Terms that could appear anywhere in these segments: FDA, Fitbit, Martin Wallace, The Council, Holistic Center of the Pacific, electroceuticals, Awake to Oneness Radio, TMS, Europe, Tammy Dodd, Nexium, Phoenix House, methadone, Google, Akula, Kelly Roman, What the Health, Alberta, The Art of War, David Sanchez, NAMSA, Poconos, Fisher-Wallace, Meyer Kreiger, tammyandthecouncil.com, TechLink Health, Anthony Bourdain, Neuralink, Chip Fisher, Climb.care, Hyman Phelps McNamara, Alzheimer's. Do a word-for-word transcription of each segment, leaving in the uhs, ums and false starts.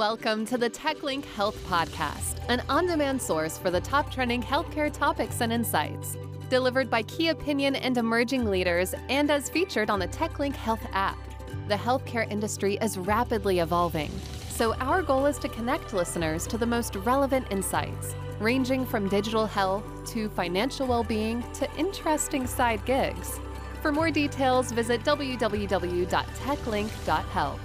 welcome to the TechLink Health Podcast, an on-demand source for the top trending healthcare topics and insights, delivered by key opinion and emerging leaders and as featured on the TechLink Health app. The healthcare industry is rapidly evolving, so our goal is to connect listeners to the most relevant insights, ranging from digital health to financial well-being to interesting side gigs. For more details, visit w w w dot techlink dot health.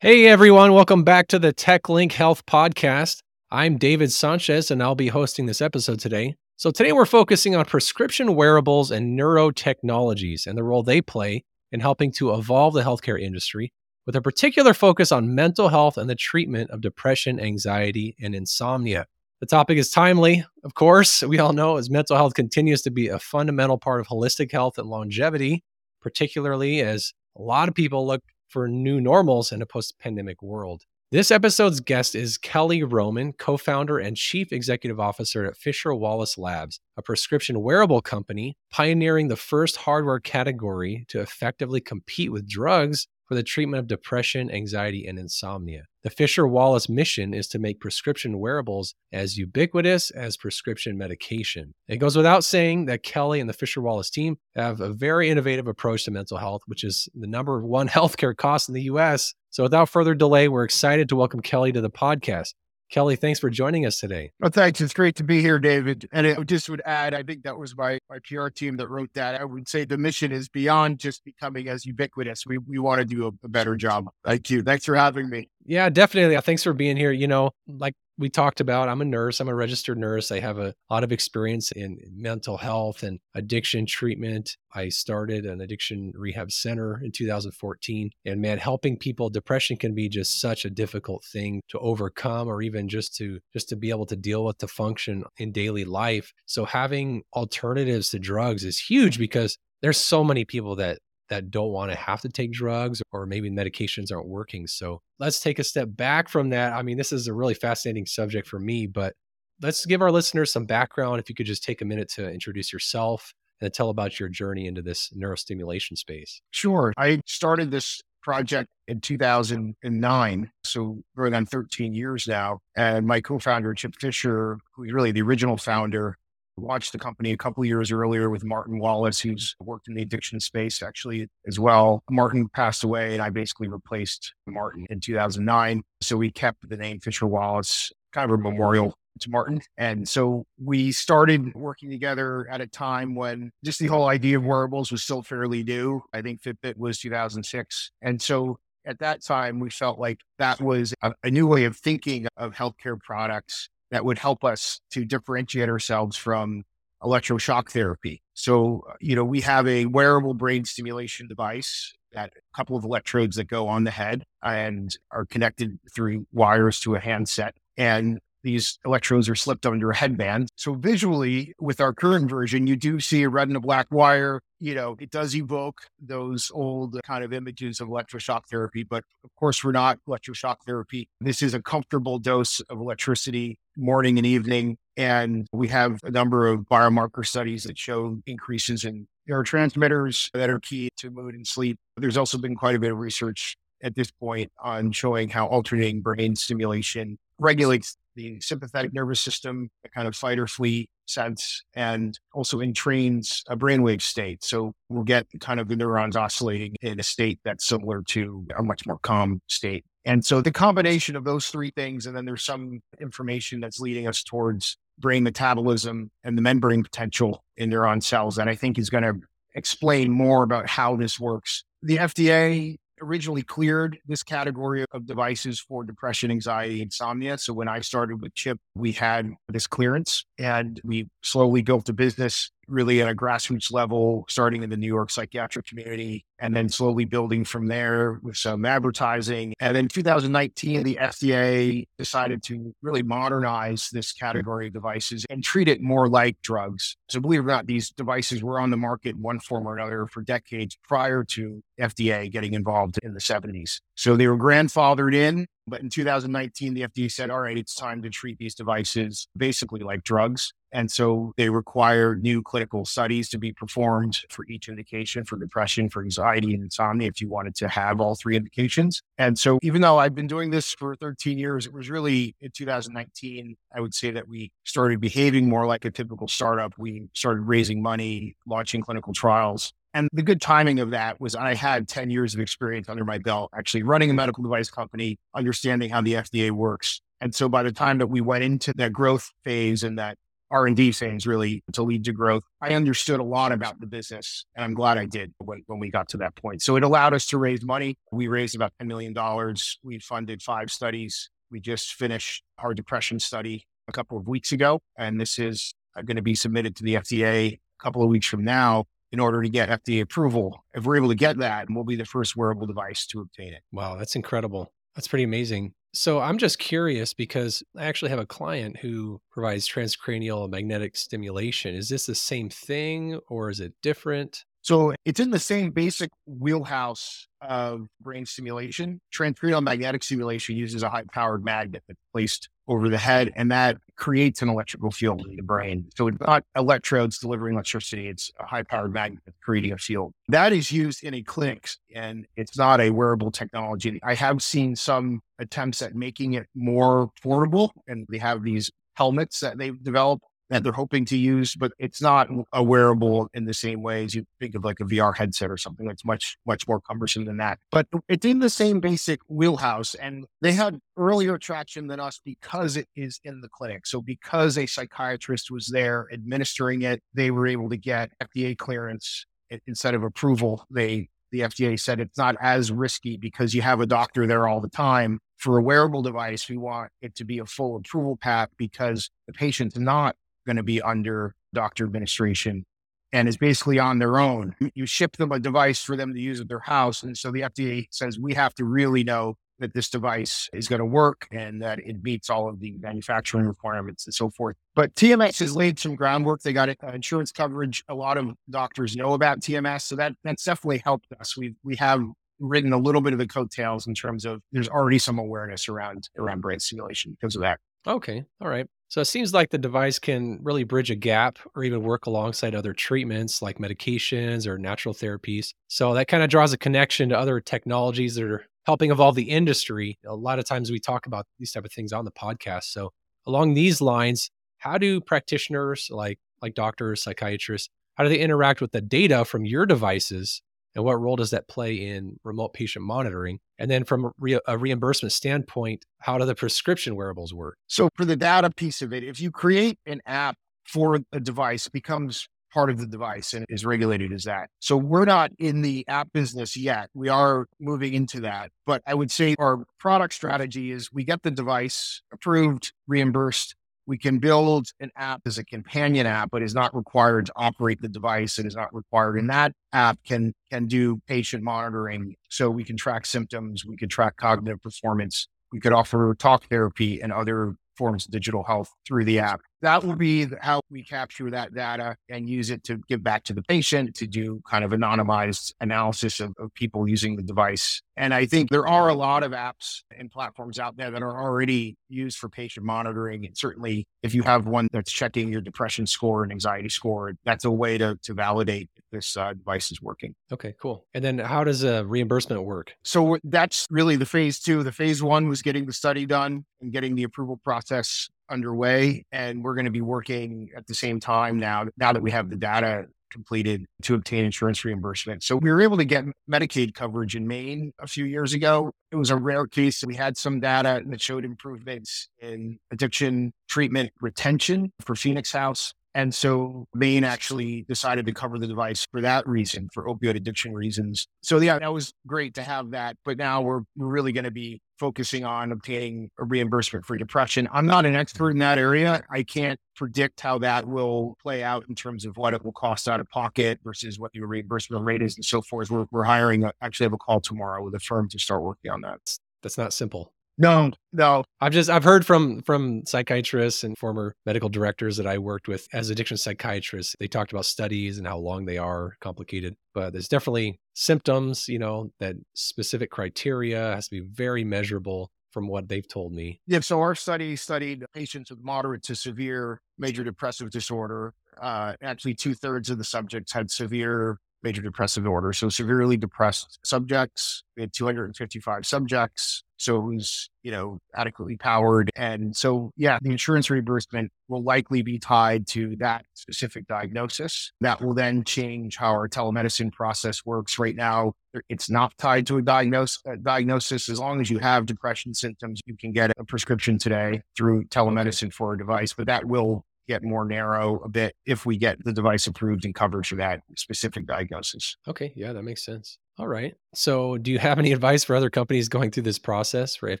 Hey everyone, welcome back to the TechLink Health Podcast. I'm David Sanchez and I'll be hosting this episode today. So today we're focusing on prescription wearables and neurotechnologies and the role they play in helping to evolve the healthcare industry, with a particular focus on mental health and the treatment of depression, anxiety, and insomnia. The topic is timely, of course. We all know as mental health continues to be a fundamental part of holistic health and longevity, particularly as a lot of people look for new normals in a post-pandemic world. This episode's guest is Kelly Roman, co-founder and chief executive officer at Fisher-Wallace Labs, a prescription wearable company pioneering the first hardware category to effectively compete with drugs for the treatment of depression, anxiety, and insomnia. The Fisher-Wallace mission is to make prescription wearables as ubiquitous as prescription medication. It goes without saying that Kelly and the Fisher-Wallace team have a very innovative approach to mental health, which is the number one healthcare cost in the U S. So without further delay, we're excited to welcome Kelly to the podcast. Kelly, thanks for joining us today. Well, thanks. It's great to be here, David. And I just would add, I think that was my, my P R team that wrote that. I would say the mission is beyond just becoming as ubiquitous. We we want to do a, a better job. Thank you. Thanks for having me. Yeah, definitely. Thanks for being here. You know, like we talked about, I'm a nurse. I'm a registered nurse. I have a lot of experience in mental health and addiction treatment. I started an addiction rehab center in two thousand fourteen. And man, helping people, depression can be just such a difficult thing to overcome, or even just to just to be able to deal with, to function in daily life. So having alternatives to drugs is huge, because there's so many people that that don't want to have to take drugs, or maybe medications aren't working. So let's take a step back from that. I mean, this is a really fascinating subject for me, but let's give our listeners some background. If you could just take a minute to introduce yourself and tell about your journey into this neurostimulation space. Sure. I started this project in two thousand nine, so going on thirteen years now. And my co-founder, Chip Fisher, who's really the original founder, launched the company a couple of years earlier with Martin Wallace, who's worked in the addiction space actually as well. Martin passed away and I basically replaced Martin in two thousand nine. So we kept the name Fisher-Wallace, kind of a memorial to Martin. And so we started working together at a time when just the whole idea of wearables was still fairly new. I think Fitbit was two thousand six. And so at that time, we felt like that was a, a new way of thinking of healthcare products that would help us to differentiate ourselves from electroshock therapy. So, you know, we have a wearable brain stimulation device, that a couple of electrodes that go on the head and are connected through wires to a handset. And these electrodes are slipped under a headband. So visually, with our current version, you do see a red and a black wire. You know, it does evoke those old kind of images of electroshock therapy, but of course we're not electroshock therapy. This is a comfortable dose of electricity morning and evening. And we have a number of biomarker studies that show increases in neurotransmitters that are key to mood and sleep. There's also been quite a bit of research at this point on showing how alternating brain stimulation regulates the sympathetic nervous system, a kind of fight or flee sense, and also entrains a brainwave state. So we'll get kind of the neurons oscillating in a state that's similar to a much more calm state. And so the combination of those three things, and then there's some information that's leading us towards brain metabolism and the membrane potential in neuron cells that I think is going to explain more about how this works. The F D A originally cleared this category of devices for depression, anxiety, insomnia. So when I started with Chip, we had this clearance and we slowly built a business really at a grassroots level, starting in the New York psychiatric community and then slowly building from there with some advertising. And then two thousand nineteen, the F D A decided to really modernize this category of devices and treat it more like drugs. So believe it or not, these devices were on the market in one form or another for decades prior to F D A getting involved in the seventies. So they were grandfathered in. But in two thousand nineteen, the F D A said, all right, it's time to treat these devices basically like drugs. And so they require new clinical studies to be performed for each indication, for depression, for anxiety, and insomnia, if you wanted to have all three indications. And so even though I've been doing this for thirteen years, it was really in two thousand nineteen, I would say that we started behaving more like a typical startup. We started raising money, launching clinical trials. And the good timing of that was I had ten years of experience under my belt, actually running a medical device company, understanding how the F D A works. And so by the time that we went into that growth phase and that R and D things really to lead to growth, I understood a lot about the business, and I'm glad I did when, when we got to that point. So it allowed us to raise money. We raised about ten million dollars. We funded five studies. We just finished our depression study a couple of weeks ago, and this is going to be submitted to the F D A a couple of weeks from now in order to get F D A approval. If we're able to get that, we'll be the first wearable device to obtain it. Wow, that's incredible. That's pretty amazing. So I'm just curious because I actually have a client who provides transcranial magnetic stimulation. Is this the same thing or is it different? So it's in the same basic wheelhouse of brain stimulation. Transcranial magnetic stimulation uses a high-powered magnet that's placed over the head, and that creates an electrical field in the brain. So it's not electrodes delivering electricity. It's a high-powered magnet creating a field. That is used in a clinic, and it's not a wearable technology. I have seen some attempts at making it more portable, and they have these helmets that they've developed that they're hoping to use, but it's not a wearable in the same way as you think of like a V R headset or something. That's much, much more cumbersome than that. But it's in the same basic wheelhouse. And they had earlier traction than us because it is in the clinic. So because a psychiatrist was there administering it, they were able to get F D A clearance instead of approval. They The F D A said it's not as risky because you have a doctor there all the time. For a wearable device, we want it to be a full approval path because the patient's not going to be under doctor administration and is basically on their own. You ship them a device for them to use at their house. And so the F D A says we have to really know that this device is going to work and that it meets all of the manufacturing requirements and so forth. But T M S has laid some groundwork. They got insurance coverage. A lot of doctors know about T M S. So that that's definitely helped us. We we have ridden a little bit of the coattails in terms of there's already some awareness around, around brain stimulation because of that. Okay. All right. So it seems like the device can really bridge a gap or even work alongside other treatments like medications or natural therapies. So that kind of draws a connection to other technologies that are helping evolve the industry. A lot of times we talk about these type of things on the podcast. So along these lines, how do practitioners like like doctors, psychiatrists, how do they interact with the data from your devices? And what role does that play in remote patient monitoring? And then from a, re- a reimbursement standpoint, how do the prescription wearables work? So for the data piece of it, if you create an app for a device, it becomes part of the device and is regulated as that. So we're not in the app business yet. We are moving into that. But I would say our product strategy is we get the device approved, reimbursed. We can build an app as a companion app, but is not required to operate the device. It is not required. And that app can can do patient monitoring. So we can track symptoms. We can track cognitive performance. We could offer talk therapy and other forms of digital health through the app. That will be how we capture that data and use it to give back to the patient, to do kind of anonymized analysis of, of people using the device. And I think there are a lot of apps and platforms out there that are already used for patient monitoring. And certainly if you have one that's checking your depression score and anxiety score, that's a way to, to validate if this uh, device is working. Okay, cool. And then how does uh, reimbursement work? So that's really the phase two. The phase one was getting the study done and getting the approval process underway. And we're going to be working at the same time now, now that we have the data completed to obtain insurance reimbursement. So we were able to get Medicaid coverage in Maine a few years ago. It was a rare case. We had some data that showed improvements in addiction treatment retention for Phoenix House. And so Maine actually decided to cover the device for that reason, for opioid addiction reasons. So yeah, that was great to have that. But now we're, we're really going to be focusing on obtaining a reimbursement for depression. I'm not an expert in that area. I can't predict how that will play out in terms of what it will cost out of pocket versus what your reimbursement rate is and so forth. We're, we're hiring, a, actually have a call tomorrow with a firm to start working on that. That's not simple. No, no. I've just, I've heard from, from psychiatrists and former medical directors that I worked with as addiction psychiatrists. They talked about studies and how long they are, complicated, but there's definitely symptoms, you know, that specific criteria has to be very measurable from what they've told me. Yeah, so our study studied patients with moderate to severe major depressive disorder. Uh, actually, two-thirds of the subjects had severe major depressive disorder. So severely depressed subjects, we had two hundred fifty-five subjects. So it was, you know, adequately powered. And so, yeah, the insurance reimbursement will likely be tied to that specific diagnosis. That will then change how our telemedicine process works. Right now, it's not tied to a diagnose, a diagnosis. As long as you have depression symptoms, you can get a prescription today through telemedicine for a device, but that will get more narrow a bit if we get the device approved and covered for that specific diagnosis. Okay. Yeah, that makes sense. All right. So do you have any advice for other companies going through this process for F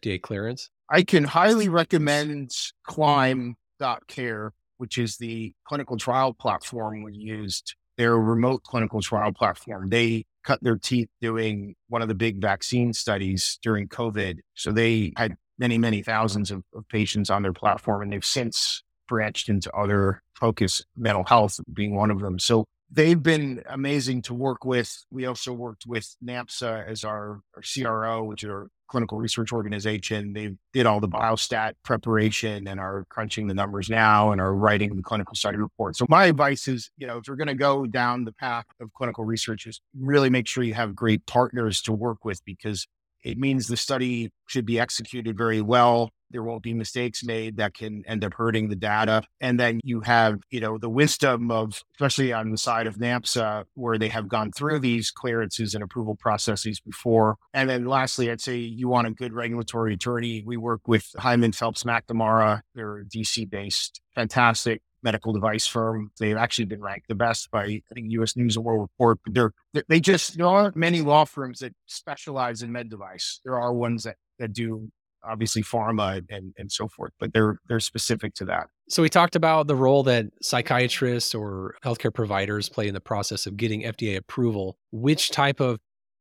D A clearance? I can highly recommend Climb dot care, which is the clinical trial platform we used. They're a remote clinical trial platform. They cut their teeth doing one of the big vaccine studies during COVID. So they had many, many thousands of, of patients on their platform, and they've since branched into other focus, mental health being one of them. So they've been amazing to work with. We also worked with NAMSA as our, our C R O, which is our clinical research organization. They did all the biostat preparation and are crunching the numbers now and are writing the clinical study report. So my advice is, you know, if you're going to go down the path of clinical research, is really make sure you have great partners to work with, because it means the study should be executed very well. There won't be mistakes made that can end up hurting the data. And then you have, you know, the wisdom of, especially on the side of NAMSA, where they have gone through these clearances and approval processes before. And then lastly, I'd say you want a good regulatory attorney. We work with Hyman Phelps McNamara. They're D C based, fantastic medical device firm. They've actually been ranked the best by, I think, U S News and World Report. But they're, they're, they just, there aren't many law firms that specialize in med device. There are ones that, that do obviously pharma and, and so forth, but they're, they're specific to that. So we talked about the role that psychiatrists or healthcare providers play in the process of getting F D A approval. Which type of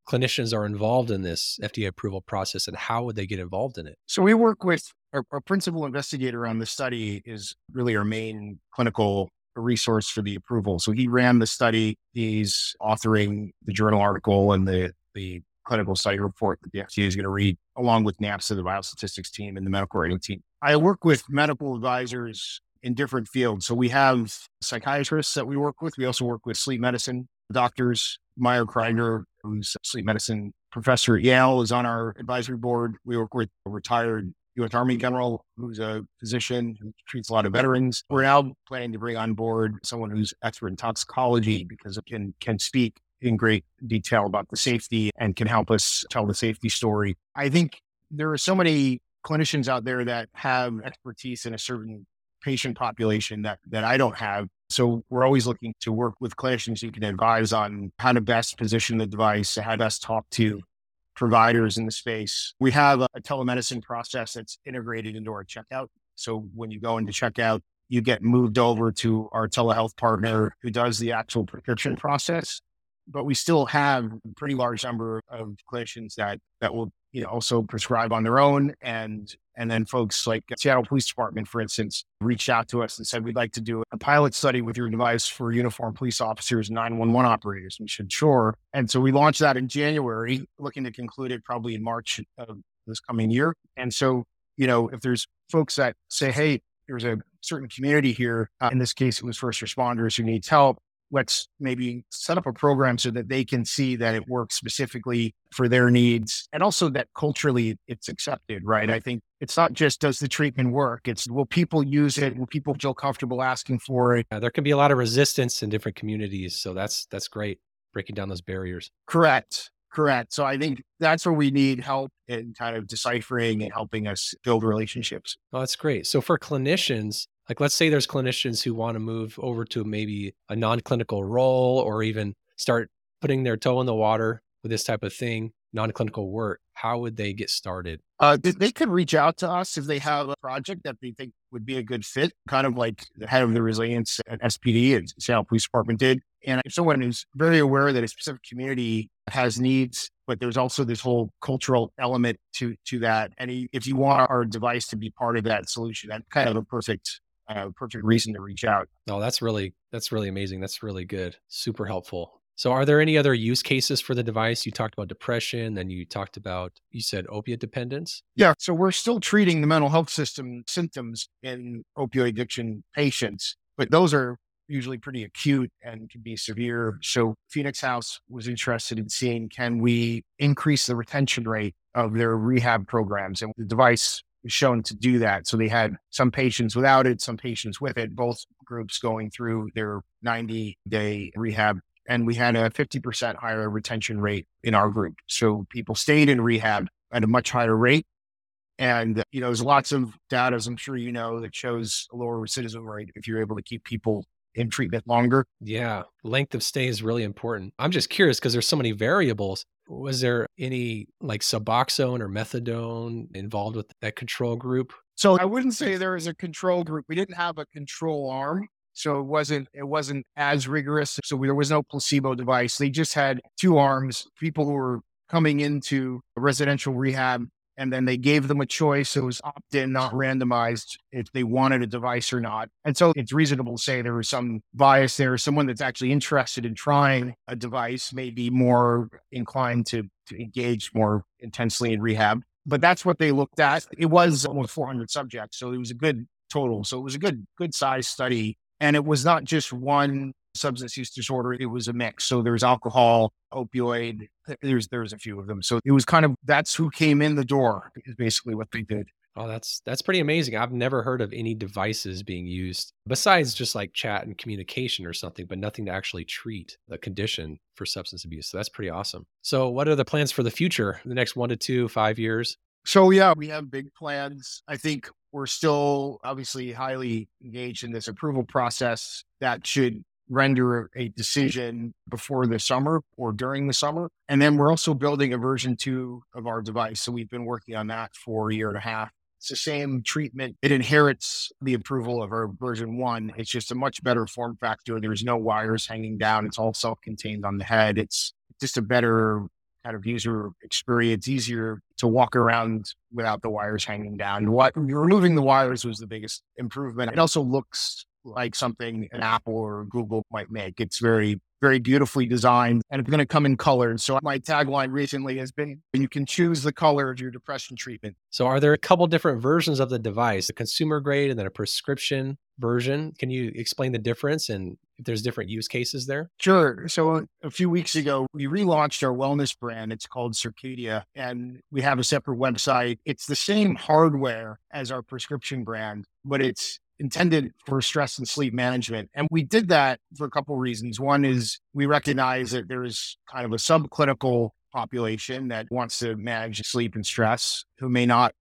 clinicians are involved in this F D A approval process, and how would they get involved in it? So we work with our, our principal investigator on the study is really our main clinical resource for the approval. So he ran the study. He's authoring the journal article and the, the clinical study report that the F D A is going to read, along with NAMSA, the biostatistics team, and the medical rating team. I work with medical advisors in different fields. So we have psychiatrists that we work with. We also work with sleep medicine doctors. Meyer Kreiger, who's a sleep medicine professor at Yale, is on our advisory board. We work with a retired U S Army general who's a physician who treats a lot of veterans. We're now planning to bring on board someone who's expert in toxicology, because it can, can speak in great detail about the safety and can help us tell the safety story. I think there are so many clinicians out there that have expertise in a certain patient population that, that I don't have. So we're always looking to work with clinicians who can advise on how to best position the device, how to best talk to providers in the space. We have a, a telemedicine process that's integrated into our checkout. So when you go into checkout, you get moved over to our telehealth partner who does the actual prescription process. But we still have a pretty large number of clinicians that, that will, you know, also prescribe on their own. And, and then folks like Seattle Police Department, for instance, reached out to us and said, we'd like to do a pilot study with your device for uniformed police officers, nine one one operators. We said, sure. And so we launched that in January, looking to conclude it probably in March of this coming year. And so, you know, if there's folks that say, hey, there's a certain community here, uh, in this case, it was first responders who needs help, let's maybe set up a program so that they can see that it works specifically for their needs, and also that culturally it's accepted, right? I think it's not just, does the treatment work? It's, will people use it? Will people feel comfortable asking for it? Yeah, there can be a lot of resistance in different communities. So that's, that's great, breaking down those barriers. Correct. Correct. So I think that's where we need help in kind of deciphering and helping us build relationships. Oh, that's great. So for clinicians, like, let's say there's clinicians who want to move over to maybe a non-clinical role, or even start putting their toe in the water with this type of thing, non-clinical work. How would they get started? Uh, they could reach out to us if they have a project that they think would be a good fit, kind of like the head of the resilience at S P D and Seattle Police Department did. And if someone who's very aware that a specific community has needs, but there's also this whole cultural element to to that. And if you want our device to be part of that solution, that's kind of a perfect Uh, perfect reason to reach out. No, that's really, that's really amazing. That's really good. Super helpful. So are there any other use cases for the device? You talked about depression, then you talked about, you said opiate dependence. Yeah, so we're still treating the mental health system symptoms in opioid addiction patients, but those are usually pretty acute and can be severe. So Phoenix House was interested in seeing, can we increase the retention rate of their rehab programs? And the device was shown to do that. So they had some patients without it, some patients with it, both groups going through their ninety-day rehab. And we had a fifty percent higher retention rate in our group. So people stayed in rehab at a much higher rate. And, you know, there's lots of data, as I'm sure you know, that shows a lower recidivism rate if you're able to keep people in treatment longer. Yeah. Length of stay is really important. I'm just curious because there's so many variables. Was there any like Suboxone or methadone involved with that control group? So I wouldn't say there is a control group. We didn't have a control arm. So it wasn't, it wasn't as rigorous. So there was no placebo device. They just had two arms, people who were coming into a residential rehab, and then they gave them a choice. It was opt-in, not randomized, if they wanted a device or not. And so it's reasonable to say there was some bias there. Someone that's actually interested in trying a device may be more inclined to, to engage more intensely in rehab. But that's what they looked at. It was almost four hundred subjects. So it was a good total. So it was a good, good size study. And it was not just one substance use disorder. It was a mix. So there's alcohol, opioid, there's, there's a few of them. So it was kind of, that's who came in the door is basically what they did. Oh, that's, that's pretty amazing. I've never heard of any devices being used besides just like chat and communication or something, but nothing to actually treat the condition for substance abuse. So that's pretty awesome. So what are the plans for the future, the next one to two, five years? So yeah, we have big plans. I think we're still obviously highly engaged in this approval process that should render a decision before the summer or during the summer. And then we're also building a version two of our device. So we've been working on that for a year and a half. It's the same treatment. It inherits the approval of our version one. It's just a much better form factor. There's no wires hanging down. It's all self-contained on the head. It's just a better kind of user experience, easier to walk around without the wires hanging down. What removing the wires was the biggest improvement. It also looks like something an Apple or Google might make. It's very, very beautifully designed, and it's going to come in colors. So my tagline recently has been, you can choose the color of your depression treatment. So are there a couple different versions of the device, a consumer grade and then a prescription version? Can you explain the difference and if there's different use cases there? Sure. So a few weeks ago, we relaunched our wellness brand. It's called Circadia, and we have a separate website. It's the same hardware as our prescription brand, but it's intended for stress and sleep management. And we did that for a couple of reasons. One is we recognize that there is kind of a subclinical population that wants to manage sleep and stress, who may not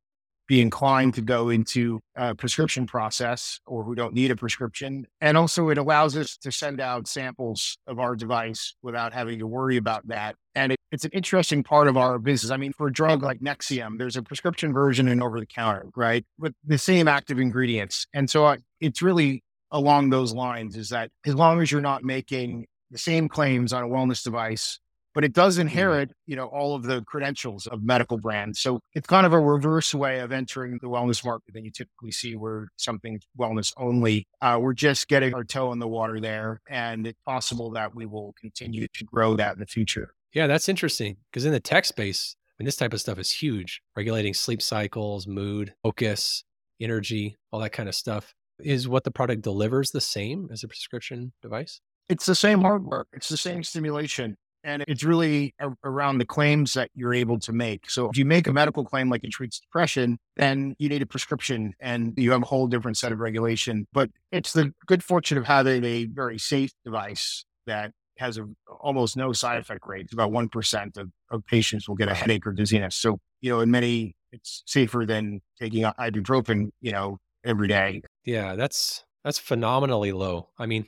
be inclined to go into a prescription process or who don't need a prescription. And also it allows us to send out samples of our device without having to worry about that. And it, it's an interesting part of our business. I mean, for a drug like Nexium, there's a prescription version and over-the-counter, right? With the same active ingredients. And so I, it's really along those lines, is that as long as you're not making the same claims on a wellness device, but it does inherit, you know, all of the credentials of medical brands. So it's kind of a reverse way of entering the wellness market that you typically see where something's wellness only. Uh, we're just getting our toe in the water there. And it's possible that we will continue to grow that in the future. Yeah, that's interesting. Because in the tech space, I mean, this type of stuff is huge. Regulating sleep cycles, mood, focus, energy, all that kind of stuff. Is what the product delivers the same as a prescription device? It's the same hardware. It's the same stimulation. And it's really around the claims that you're able to make. So if you make a medical claim like it treats depression, then you need a prescription and you have a whole different set of regulation. But it's the good fortune of having a very safe device that has a, almost no side effect rate. It's about one percent of, of patients will get a headache or dizziness. So, you know, in many, it's safer than taking ibuprofen, you know, every day. Yeah, that's that's phenomenally low. I mean,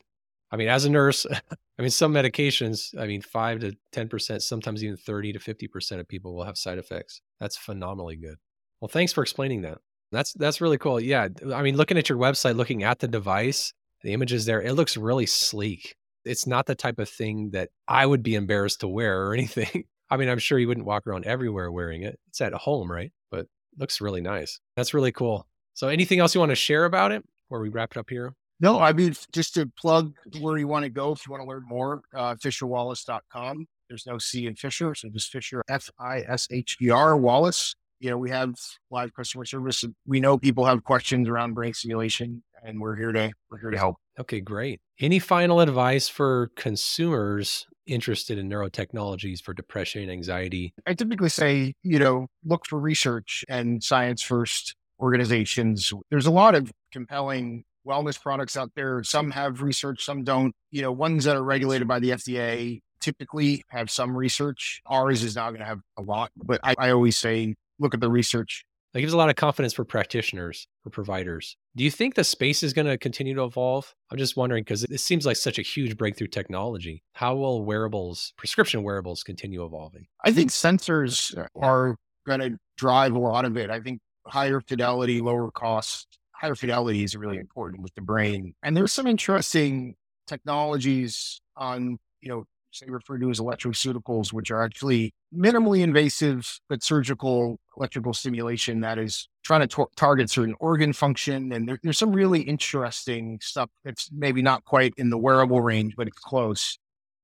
I mean, as a nurse, I mean, some medications, I mean, five to ten percent, sometimes even thirty to fifty percent of people will have side effects. That's phenomenally good. Well, thanks for explaining that. That's, that's really cool. Yeah. I mean, looking at your website, looking at the device, the images there, it looks really sleek. It's not the type of thing that I would be embarrassed to wear or anything. I mean, I'm sure you wouldn't walk around everywhere wearing it. It's at home, right? But it looks really nice. That's really cool. So anything else you want to share about it before we wrap it up here? No, I mean, just to plug where you want to go, if you want to learn more, uh, fisher wallace dot com. There's no C in Fisher, so just Fisher, F I S H E R, Wallace. You know, we have live customer service. We know people have questions around brain simulation, and we're here to we're here to help. Okay, great. Any final advice for consumers interested in neurotechnologies for depression and anxiety? I typically say, you know, look for research and science-first organizations. There's a lot of compelling wellness products out there. Some have research, some don't. You know, ones that are regulated by the F D A typically have some research. Ours is not going to have a lot, but I, I always say, look at the research. That gives a lot of confidence for practitioners, for providers. Do you think the space is going to continue to evolve? I'm just wondering, because it seems like such a huge breakthrough technology. How will wearables, prescription wearables, continue evolving? I think sensors are going to drive a lot of it. I think higher fidelity, lower cost, higher fidelity is really important with the brain. And there's some interesting technologies on, you know, they refer to as electroceuticals, which are actually minimally invasive, but surgical electrical stimulation that is trying to tor- target certain organ function. And there, there's some really interesting stuff that's maybe not quite in the wearable range, but it's close.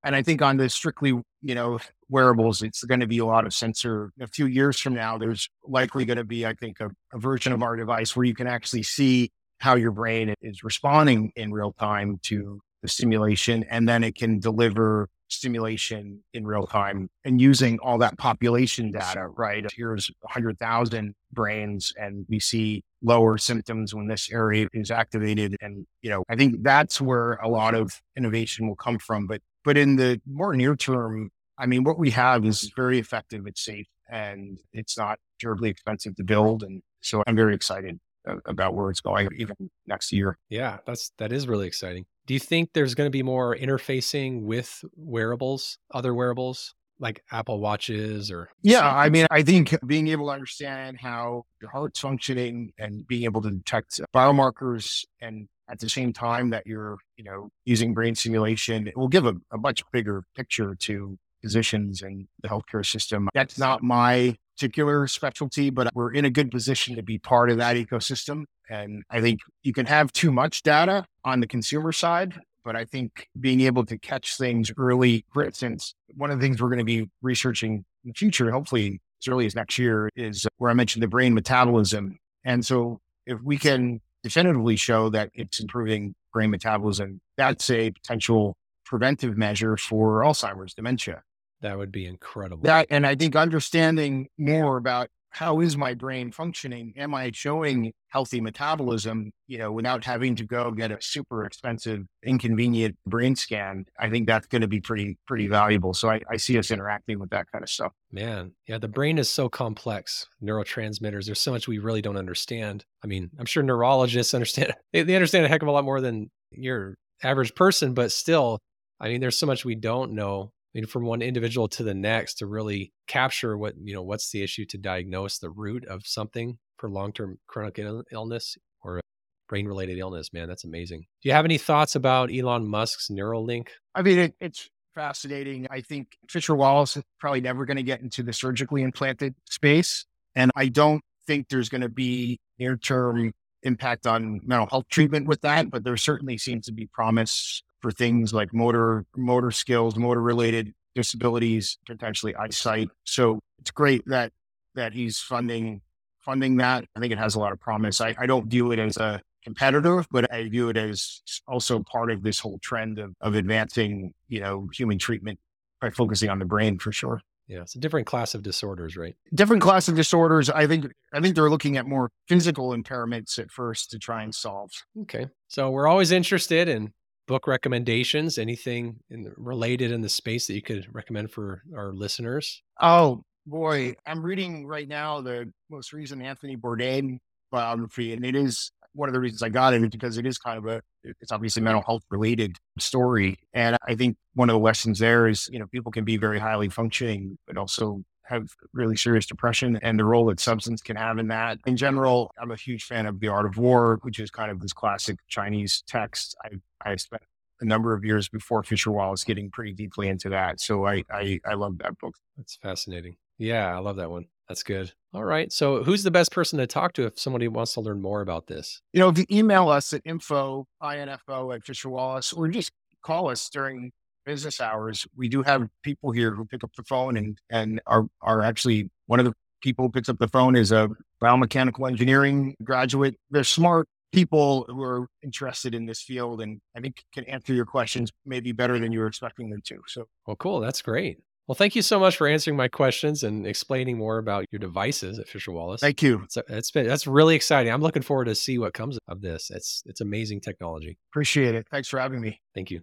And I think on the strictly, you know, wearables, it's going to be a lot of sensor. A few years from now, there's likely going to be, I think, a, a version of our device where you can actually see how your brain is responding in real time to the stimulation, and then it can deliver stimulation in real time and using all that population data, right? Here's one hundred thousand brains and we see lower symptoms when this area is activated. And, you know, I think that's where a lot of innovation will come from. But, but in the more near term, I mean, what we have is very effective, it's safe, and it's not terribly expensive to build. And so I'm very excited about where it's going even next year. Yeah, that's, that is really exciting. Do you think there's going to be more interfacing with wearables, other wearables like Apple Watches or? Yeah, I mean, I think being able to understand how your heart's functioning and being able to detect biomarkers, and at the same time that you're, you know, using brain simulation, it will give a, a much bigger picture to physicians and the healthcare system. That's not my particular specialty, but we're in a good position to be part of that ecosystem. And I think you can have too much data on the consumer side, but I think being able to catch things early, for instance, one of the things we're going to be researching in the future, hopefully as early as next year, is where I mentioned the brain metabolism. And so if we can definitively show that it's improving brain metabolism, that's a potential preventive measure for Alzheimer's dementia. That would be incredible. That, and I think understanding more about how is my brain functioning? Am I showing healthy metabolism, you know, without having to go get a super expensive, inconvenient brain scan? I think that's going to be pretty, pretty valuable. So I, I see us interacting with that kind of stuff. Man. Yeah. The brain is so complex. Neurotransmitters, there's so much we really don't understand. I mean, I'm sure neurologists understand, they, they understand a heck of a lot more than your average person, but still, I mean, there's so much we don't know. I mean, from one individual to the next, to really capture what, you know, what's the issue, to diagnose the root of something for long-term chronic illness or brain-related illness, man, that's amazing. Do you have any thoughts about Elon Musk's Neuralink? I mean, it, it's fascinating. I think Fisher-Wallace is probably never going to get into the surgically implanted space. And I don't think there's going to be near-term impact on mental health treatment with that, but there certainly seems to be promise for things like motor, motor skills, motor-related disabilities, potentially eyesight. So it's great that that he's funding funding that. I think it has a lot of promise. I, I don't view it as a competitor, but I view it as also part of this whole trend of of advancing, you know, human treatment by focusing on the brain, for sure. Yeah, it's a different class of disorders, right? Different class of disorders. I think I think they're looking at more physical impairments at first to try and solve. Okay, so we're always interested in book recommendations, anything in, related in the space that you could recommend for our listeners? Oh boy, I'm reading right now the most recent Anthony Bourdain biography, and it is one of the reasons I got it is because it is kind of a, it's obviously mental health related story. And I think one of the lessons there is, you know, people can be very highly functioning, but also have really serious depression and the role that substance can have in that. In general, I'm a huge fan of The Art of War, which is kind of this classic Chinese text. I I spent a number of years before Fisher-Wallace getting pretty deeply into that. So I, I I love that book. That's fascinating. Yeah, I love that one. That's good. All right. So who's the best person to talk to if somebody wants to learn more about this? You know, if you email us at info, I N F O at Fisher-Wallace, or just call us during business hours. We do have people here who pick up the phone and, and are, are actually, one of the people who picks up the phone is a biomechanical engineering graduate. They're smart people who are interested in this field and I think can answer your questions maybe better than you were expecting them to. So, well, cool. That's great. Well, thank you so much for answering my questions and explaining more about your devices at Fisher-Wallace. Thank you. It's, it's been, that's really exciting. I'm looking forward to see what comes of this. It's, it's amazing technology. Appreciate it. Thanks for having me. Thank you.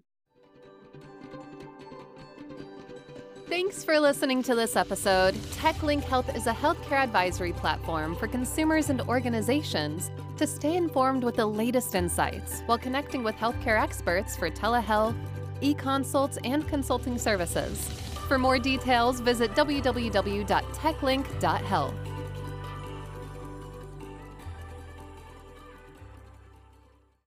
Thanks for listening to this episode. TechLink Health is a healthcare advisory platform for consumers and organizations to stay informed with the latest insights while connecting with healthcare experts for telehealth, e-consults, and consulting services. For more details, visit w w w dot tech link dot health.